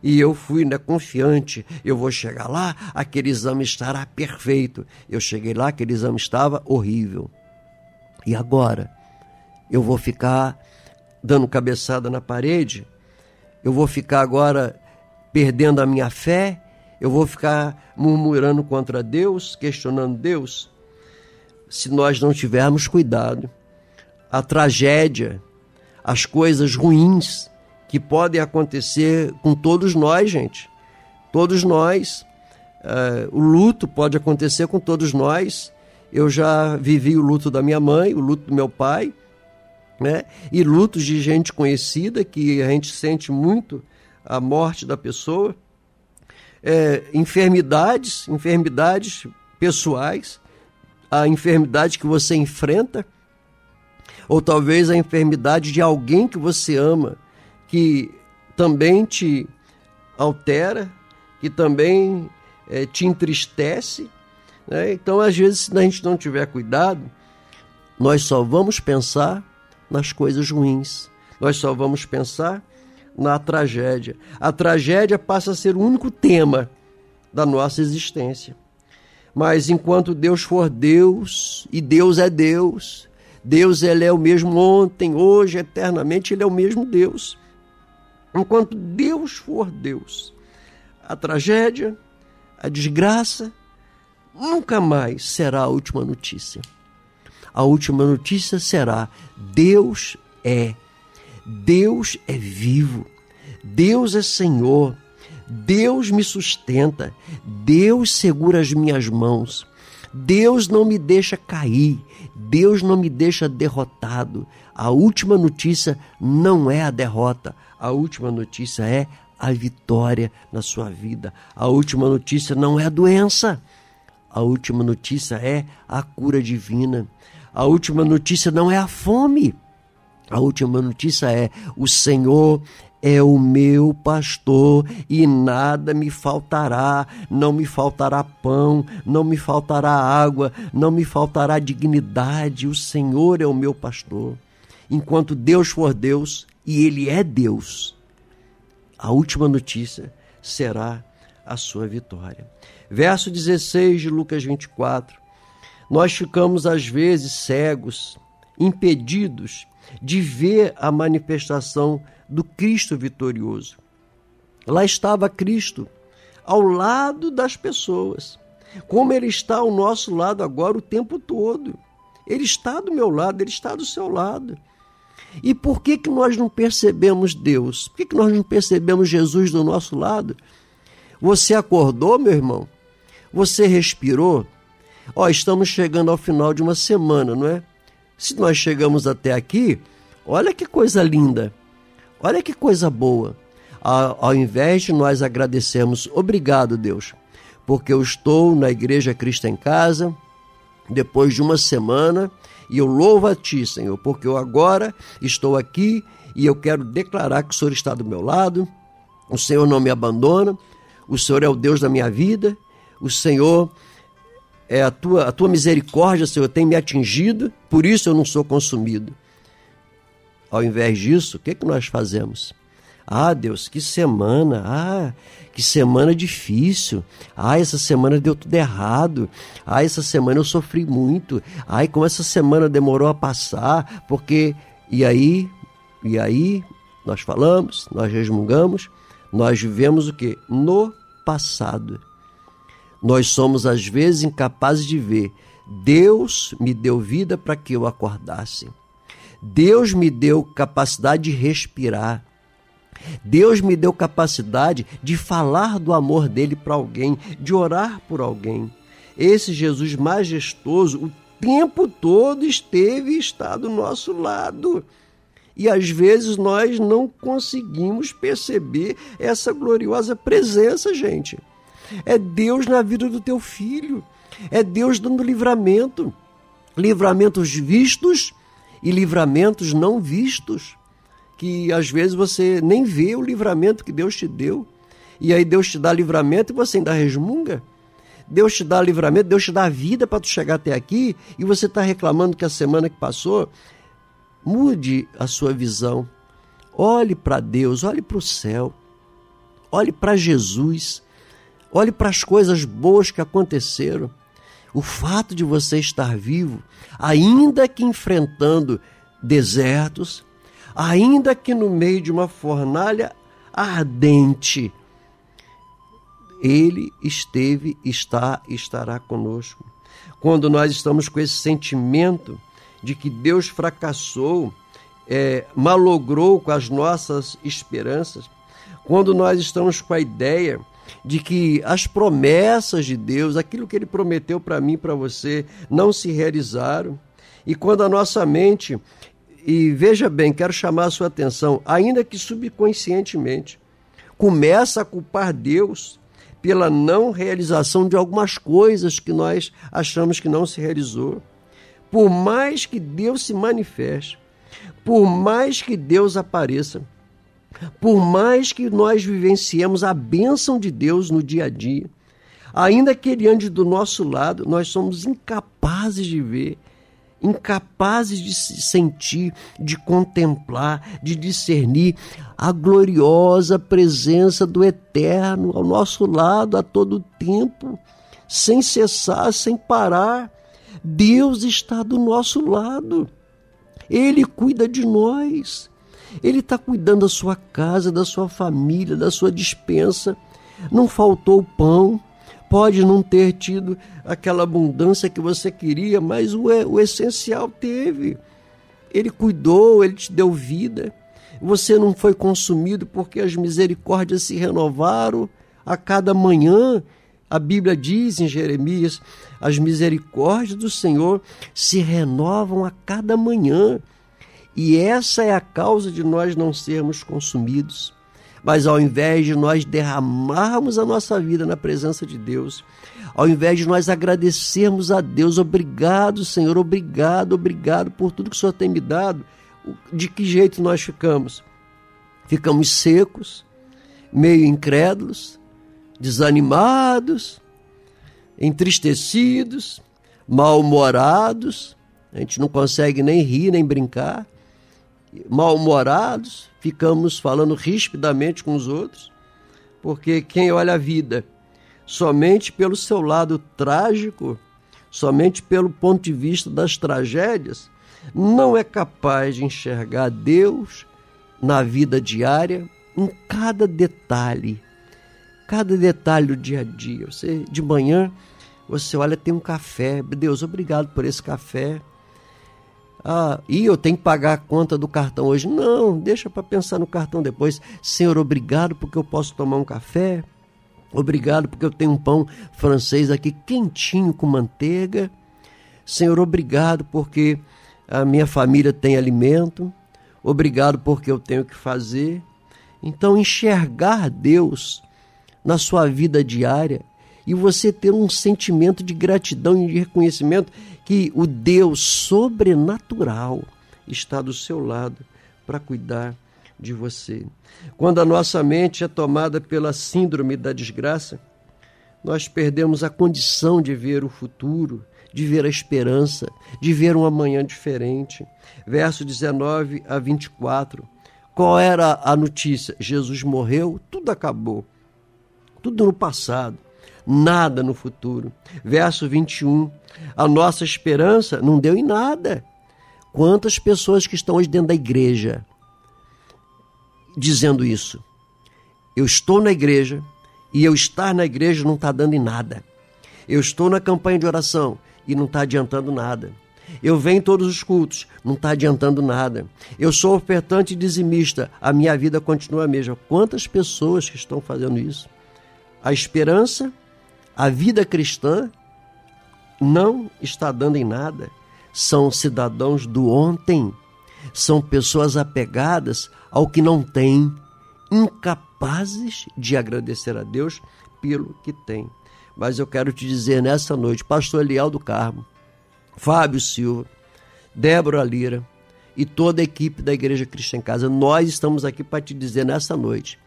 E eu fui, né, confiante, eu vou chegar lá, aquele exame estará perfeito. Eu cheguei lá, aquele exame estava horrível. E agora? Eu vou ficar dando cabeçada na parede? Eu vou ficar agora perdendo a minha fé? eu vou ficar murmurando contra Deus, questionando Deus. Se nós não tivermos cuidado, a tragédia, as coisas ruins que podem acontecer com todos nós, gente, todos nós, uh, o luto pode acontecer com todos nós. Eu já vivi o luto da minha mãe, o luto do meu pai, né? E lutos de gente conhecida, que a gente sente muito a morte da pessoa, é, enfermidades, enfermidades pessoais, a enfermidade que você enfrenta, ou talvez a enfermidade de alguém que você ama, que também te altera, que também é, te entristece, né? Então, às vezes, se a gente não tiver cuidado, nós só vamos pensar nas coisas ruins, nós só vamos pensar na tragédia. A tragédia passa a ser o único tema da nossa existência. Mas enquanto Deus for Deus, e Deus é Deus, Deus ele é o mesmo ontem, hoje, eternamente, ele é o mesmo Deus. Enquanto Deus for Deus, a tragédia, a desgraça, nunca mais será a última notícia. A última notícia será: Deus é, Deus é vivo, Deus é Senhor, Deus me sustenta, Deus segura as minhas mãos, Deus não me deixa cair, Deus não me deixa derrotado. A última notícia não é a derrota, a última notícia é a vitória na sua vida. A última notícia não é a doença, a última notícia é a cura divina. A última notícia não é a fome, a última notícia é: o Senhor é o meu pastor e nada me faltará, não me faltará pão, não me faltará água, não me faltará dignidade, o Senhor é o meu pastor. Enquanto Deus for Deus, e Ele é Deus, a última notícia será a sua vitória. Verso dezesseis de Lucas vinte e quatro, nós ficamos às vezes cegos, impedidos de ver a manifestação do Cristo vitorioso. Lá estava Cristo ao lado das pessoas, como Ele está ao nosso lado agora o tempo todo. Ele está do meu lado, Ele está do seu lado. E por que que nós não percebemos Deus? Por que que nós não percebemos Jesus do nosso lado? Você acordou, meu irmão? Você respirou? Ó, estamos chegando ao final de uma semana, não é? Se nós chegamos até aqui, olha que coisa linda, olha que coisa boa. Ao invés de nós agradecermos: obrigado, Deus, porque eu estou na Igreja Cristo em Casa depois de uma semana e eu louvo a Ti, Senhor, porque eu agora estou aqui e eu quero declarar que o Senhor está do meu lado, o Senhor não me abandona, o Senhor é o Deus da minha vida, o Senhor... É a, tua, a tua misericórdia, Senhor, tem me atingido, por isso eu não sou consumido. Ao invés disso, o que, que nós fazemos? Ah, Deus, que semana, ah, que semana difícil, ah, essa semana deu tudo errado, ah, essa semana eu sofri muito, ah, como essa semana demorou a passar, porque... E aí, e aí, nós falamos, nós resmungamos, nós vivemos o quê? No passado. Nós somos, às vezes, incapazes de ver: Deus me deu vida para que eu acordasse. Deus me deu capacidade de respirar. Deus me deu capacidade de falar do amor dele para alguém, de orar por alguém. Esse Jesus majestoso, o tempo todo esteve e está do nosso lado. E, às vezes, nós não conseguimos perceber essa gloriosa presença, gente. É Deus na vida do teu filho, é Deus dando livramento, livramentos vistos e livramentos não vistos, que às vezes você nem vê o livramento que Deus te deu, e aí Deus te dá livramento e você ainda resmunga. Deus te dá livramento, Deus te dá vida para tu chegar até aqui e você está reclamando que a semana que passou. Mude a sua visão, olhe para Deus, olhe para o céu, olhe para Jesus. Olhe para as coisas boas que aconteceram. O fato de você estar vivo, ainda que enfrentando desertos, ainda que no meio de uma fornalha ardente, Ele esteve, está e estará conosco. Quando nós estamos com esse sentimento de que Deus fracassou, é, malogrou com as nossas esperanças, quando nós estamos com a ideia de que as promessas de Deus, aquilo que Ele prometeu para mim e para você, não se realizaram, e quando a nossa mente, e veja bem, quero chamar a sua atenção, ainda que subconscientemente, começa a culpar Deus pela não realização de algumas coisas que nós achamos que não se realizou. Por mais que Deus se manifeste, por mais que Deus apareça, por mais que nós vivenciemos a bênção de Deus no dia a dia, ainda que Ele ande do nosso lado, nós somos incapazes de ver, incapazes de sentir, de contemplar, de discernir a gloriosa presença do Eterno ao nosso lado a todo tempo, sem cessar, sem parar. Deus está do nosso lado, Ele cuida de nós, Ele está cuidando da sua casa, da sua família, da sua despensa. Não faltou pão, pode não ter tido aquela abundância que você queria, mas o, o essencial teve. Ele cuidou, Ele te deu vida, você não foi consumido porque as misericórdias se renovaram a cada manhã. A Bíblia diz em Jeremias, as misericórdias do Senhor se renovam a cada manhã. E essa é a causa de nós não sermos consumidos. Mas ao invés de nós derramarmos a nossa vida na presença de Deus, ao invés de nós agradecermos a Deus, obrigado, Senhor, obrigado, obrigado por tudo que o Senhor tem me dado, de que jeito nós ficamos? Ficamos secos, meio incrédulos, desanimados, entristecidos, mal-humorados, a gente não consegue nem rir, nem brincar, mal-humorados, ficamos falando rispidamente com os outros, porque quem olha a vida somente pelo seu lado trágico, somente pelo ponto de vista das tragédias, não é capaz de enxergar Deus na vida diária, em cada detalhe, cada detalhe do dia a dia. Você, de manhã, você olha, tem um café, Deus, obrigado por esse café, ah, e eu tenho que pagar a conta do cartão hoje, não, deixa para pensar no cartão depois, Senhor, obrigado porque eu posso tomar um café, obrigado porque eu tenho um pão francês aqui quentinho com manteiga, Senhor, obrigado porque a minha família tem alimento, obrigado porque eu tenho o que fazer. Então, enxergar Deus na sua vida diária e você ter um sentimento de gratidão e de reconhecimento que o Deus sobrenatural está do seu lado para cuidar de você. Quando a nossa mente é tomada pela síndrome da desgraça, nós perdemos a condição de ver o futuro, de ver a esperança, de ver um amanhã diferente. Verso dezenove a vinte e quatro. Qual era a notícia? Jesus morreu, tudo acabou. Tudo no passado, nada no futuro. Verso vinte e um, a nossa esperança não deu em nada. Quantas pessoas que estão hoje dentro da igreja dizendo isso? Eu estou na igreja e eu estar na igreja não está dando em nada. Eu estou na campanha de oração e não está adiantando nada. Eu venho em todos os cultos, não está adiantando nada. Eu sou ofertante e dizimista, a minha vida continua a mesma. Quantas pessoas que estão fazendo isso? A esperança, a vida cristã, não está dando em nada. São cidadãos do ontem, são pessoas apegadas ao que não têm, incapazes de agradecer a Deus pelo que têm. Mas eu quero te dizer nessa noite, pastor Eliel do Carmo, Fábio Silva, Débora Lira e toda a equipe da Igreja Cristo em Casa, nós estamos aqui para te dizer nessa noite,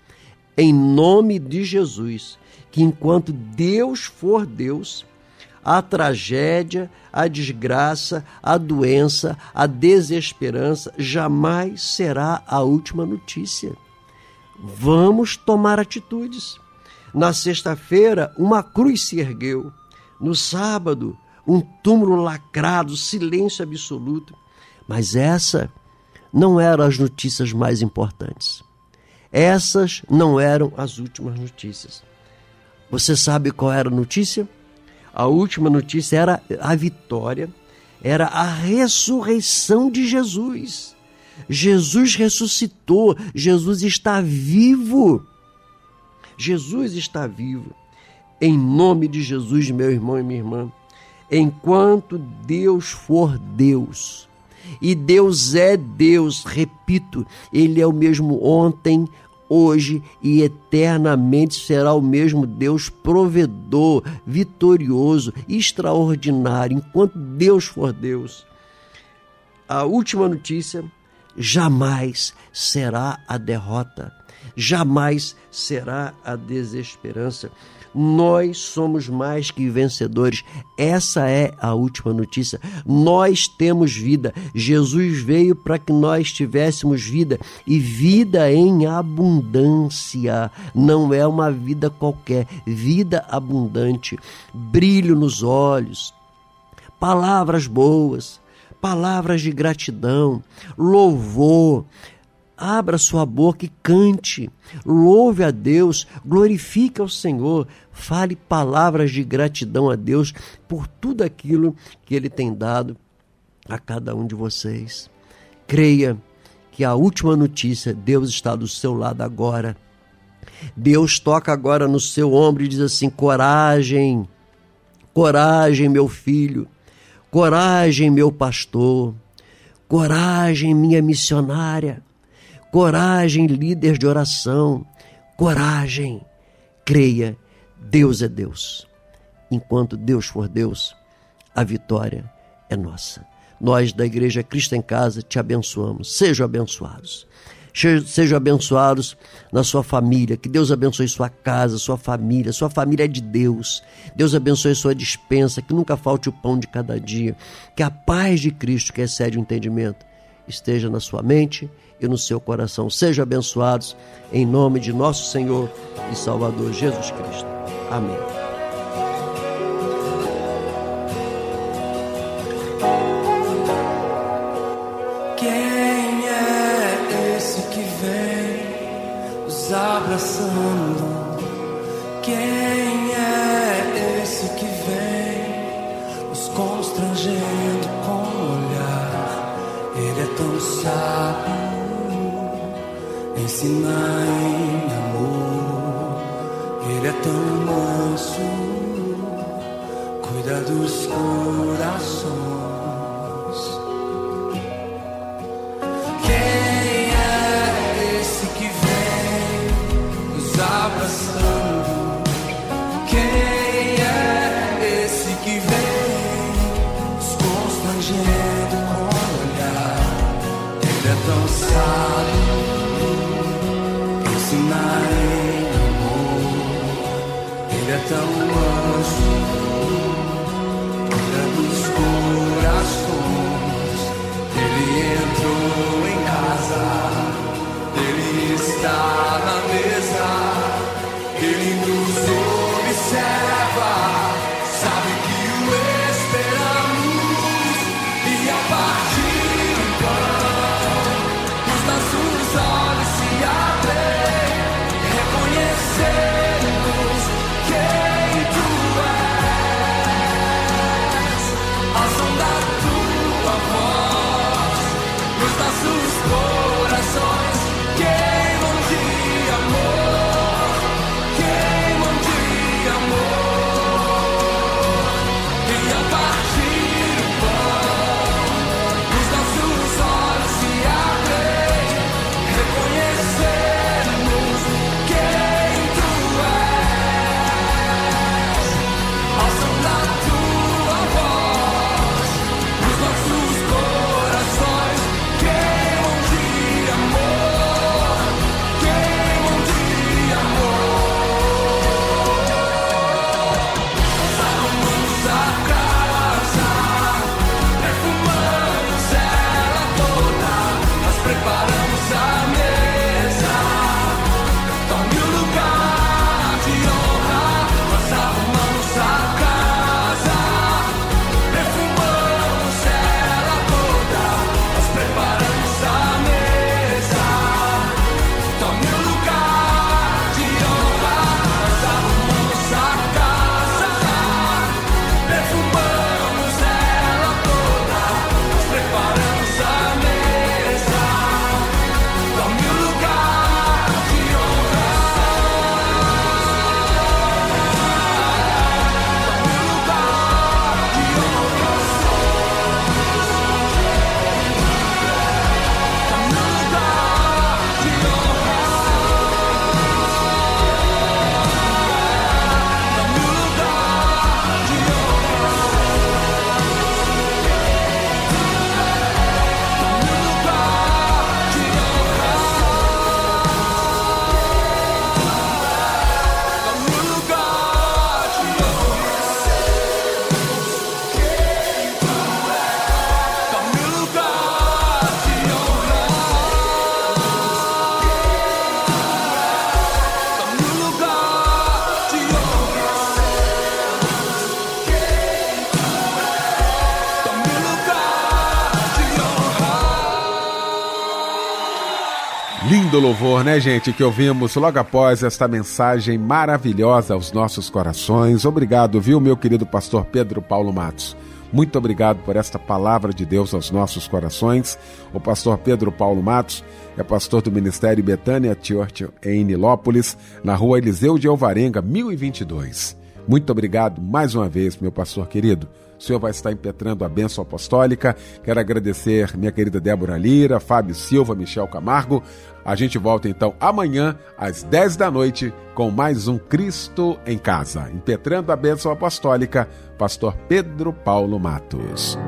em nome de Jesus, que enquanto Deus for Deus, a tragédia, a desgraça, a doença, a desesperança jamais será a última notícia. Vamos tomar atitudes. Na sexta-feira, uma cruz se ergueu. No sábado, um túmulo lacrado, silêncio absoluto. Mas essa não eram as notícias mais importantes. Essas não eram as últimas notícias. Você sabe qual era a notícia? A última notícia era a vitória, era a ressurreição de Jesus. Jesus ressuscitou, Jesus está vivo. Jesus está vivo. Em nome de Jesus, meu irmão e minha irmã, enquanto Deus for Deus, e Deus é Deus, repito, Ele é o mesmo ontem, hoje e eternamente será o mesmo Deus provedor, vitorioso, extraordinário, enquanto Deus for Deus. A última notícia, jamais será a derrota, jamais será a desesperança. Nós somos mais que vencedores. Essa é a última notícia. Nós temos vida. Jesus veio para que nós tivéssemos vida. E vida em abundância. Não é uma vida qualquer. Vida abundante. Brilho nos olhos. Palavras boas. Palavras de gratidão. Louvor. Abra sua boca e cante, louve a Deus, glorifique ao Senhor, fale palavras de gratidão a Deus por tudo aquilo que Ele tem dado a cada um de vocês. Creia que a última notícia, Deus está do seu lado agora. Deus toca agora no seu ombro e diz assim, coragem, coragem meu filho, coragem meu pastor, coragem minha missionária. Coragem, líder de oração, coragem, creia, Deus é Deus. Enquanto Deus for Deus, a vitória é nossa. Nós da Igreja Cristo em Casa te abençoamos, sejam abençoados. Sejam abençoados na sua família, que Deus abençoe sua casa, sua família, sua família é de Deus. Deus abençoe sua despensa, que nunca falte o pão de cada dia, que a paz de Cristo que excede o entendimento esteja na sua mente e no seu coração. Sejam abençoados em nome de nosso Senhor e Salvador Jesus Cristo. Amém. Quem é esse que vem os abraçando? Quem é esse que vem os constrangendo com o olhar? Ele é tão sábio em sinais, em amor. Ele é tão manso, cuida dos corações. Quem é esse que vem nos abraçando? Quem é esse que vem nos constrangendo com o olhar? Ele é tão sábio, amor. Ele é tão manso, cuida dos corações. Ele entrou em casa, Ele está na mesa, Ele nos observa, sabe que o esperamos e a partir do pão os nossos olhos se abrem. Queimam de amor, queimam de amor. lindo louvor, né, gente, que ouvimos logo após esta mensagem maravilhosa aos nossos corações. Obrigado, viu, meu querido pastor Pedro Paulo Matos. Muito obrigado por esta palavra de Deus aos nossos corações. O pastor Pedro Paulo Matos é pastor do Ministério Betânia Church em Nilópolis, na rua Eliseu de Alvarenga, mil e vinte e dois. Muito obrigado mais uma vez, meu pastor querido. O Senhor vai estar impetrando a bênção apostólica. Quero agradecer minha querida Débora Lira, Fábio Silva, Michel Camargo. A gente volta então amanhã às dez da noite com mais um Cristo em Casa. Impetrando a bênção apostólica, pastor Pedro Paulo Matos.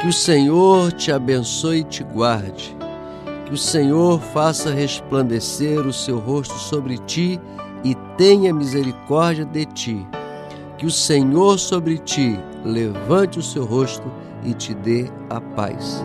Que o Senhor te abençoe e te guarde. Que o Senhor faça resplandecer o seu rosto sobre ti e tenha misericórdia de ti. Que o Senhor sobre ti levante o seu rosto e te dê a paz.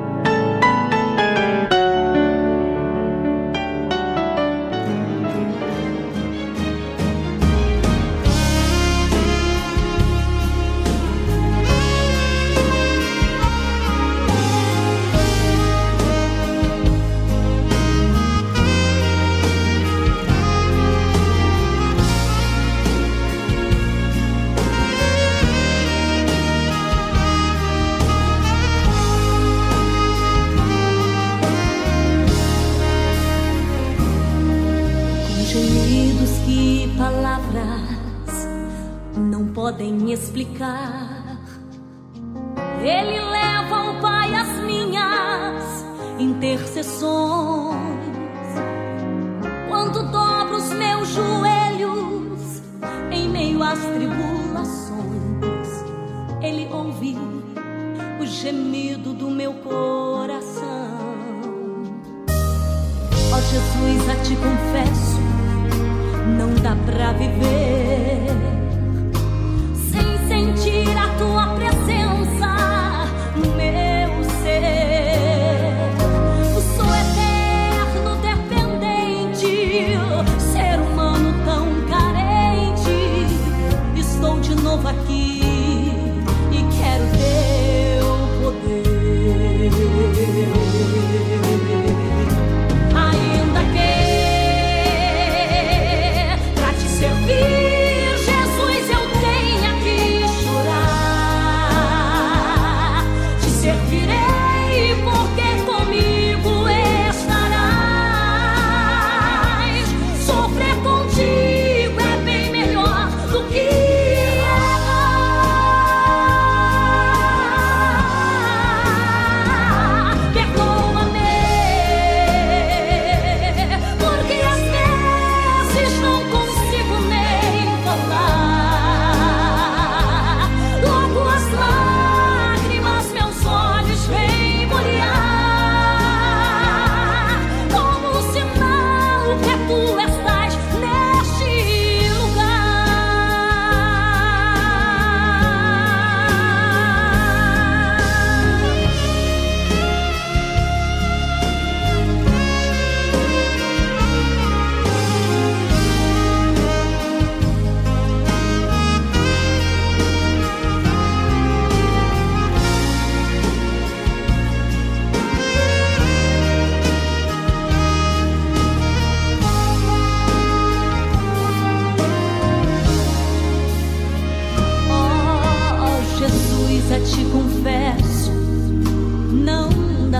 Podem explicar. Ele leva ao Pai as minhas intercessões. Quando dobro os meus joelhos em meio às tribulações, Ele ouve o gemido do meu coração. Ó Jesus, a ti confesso, não dá pra viver sentir a tua presença no meu ser. Sou eterno dependente, ser humano tão carente. Estou de novo aqui e quero teu poder. Ainda que pra te servir, a ti confesso, não dá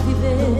viver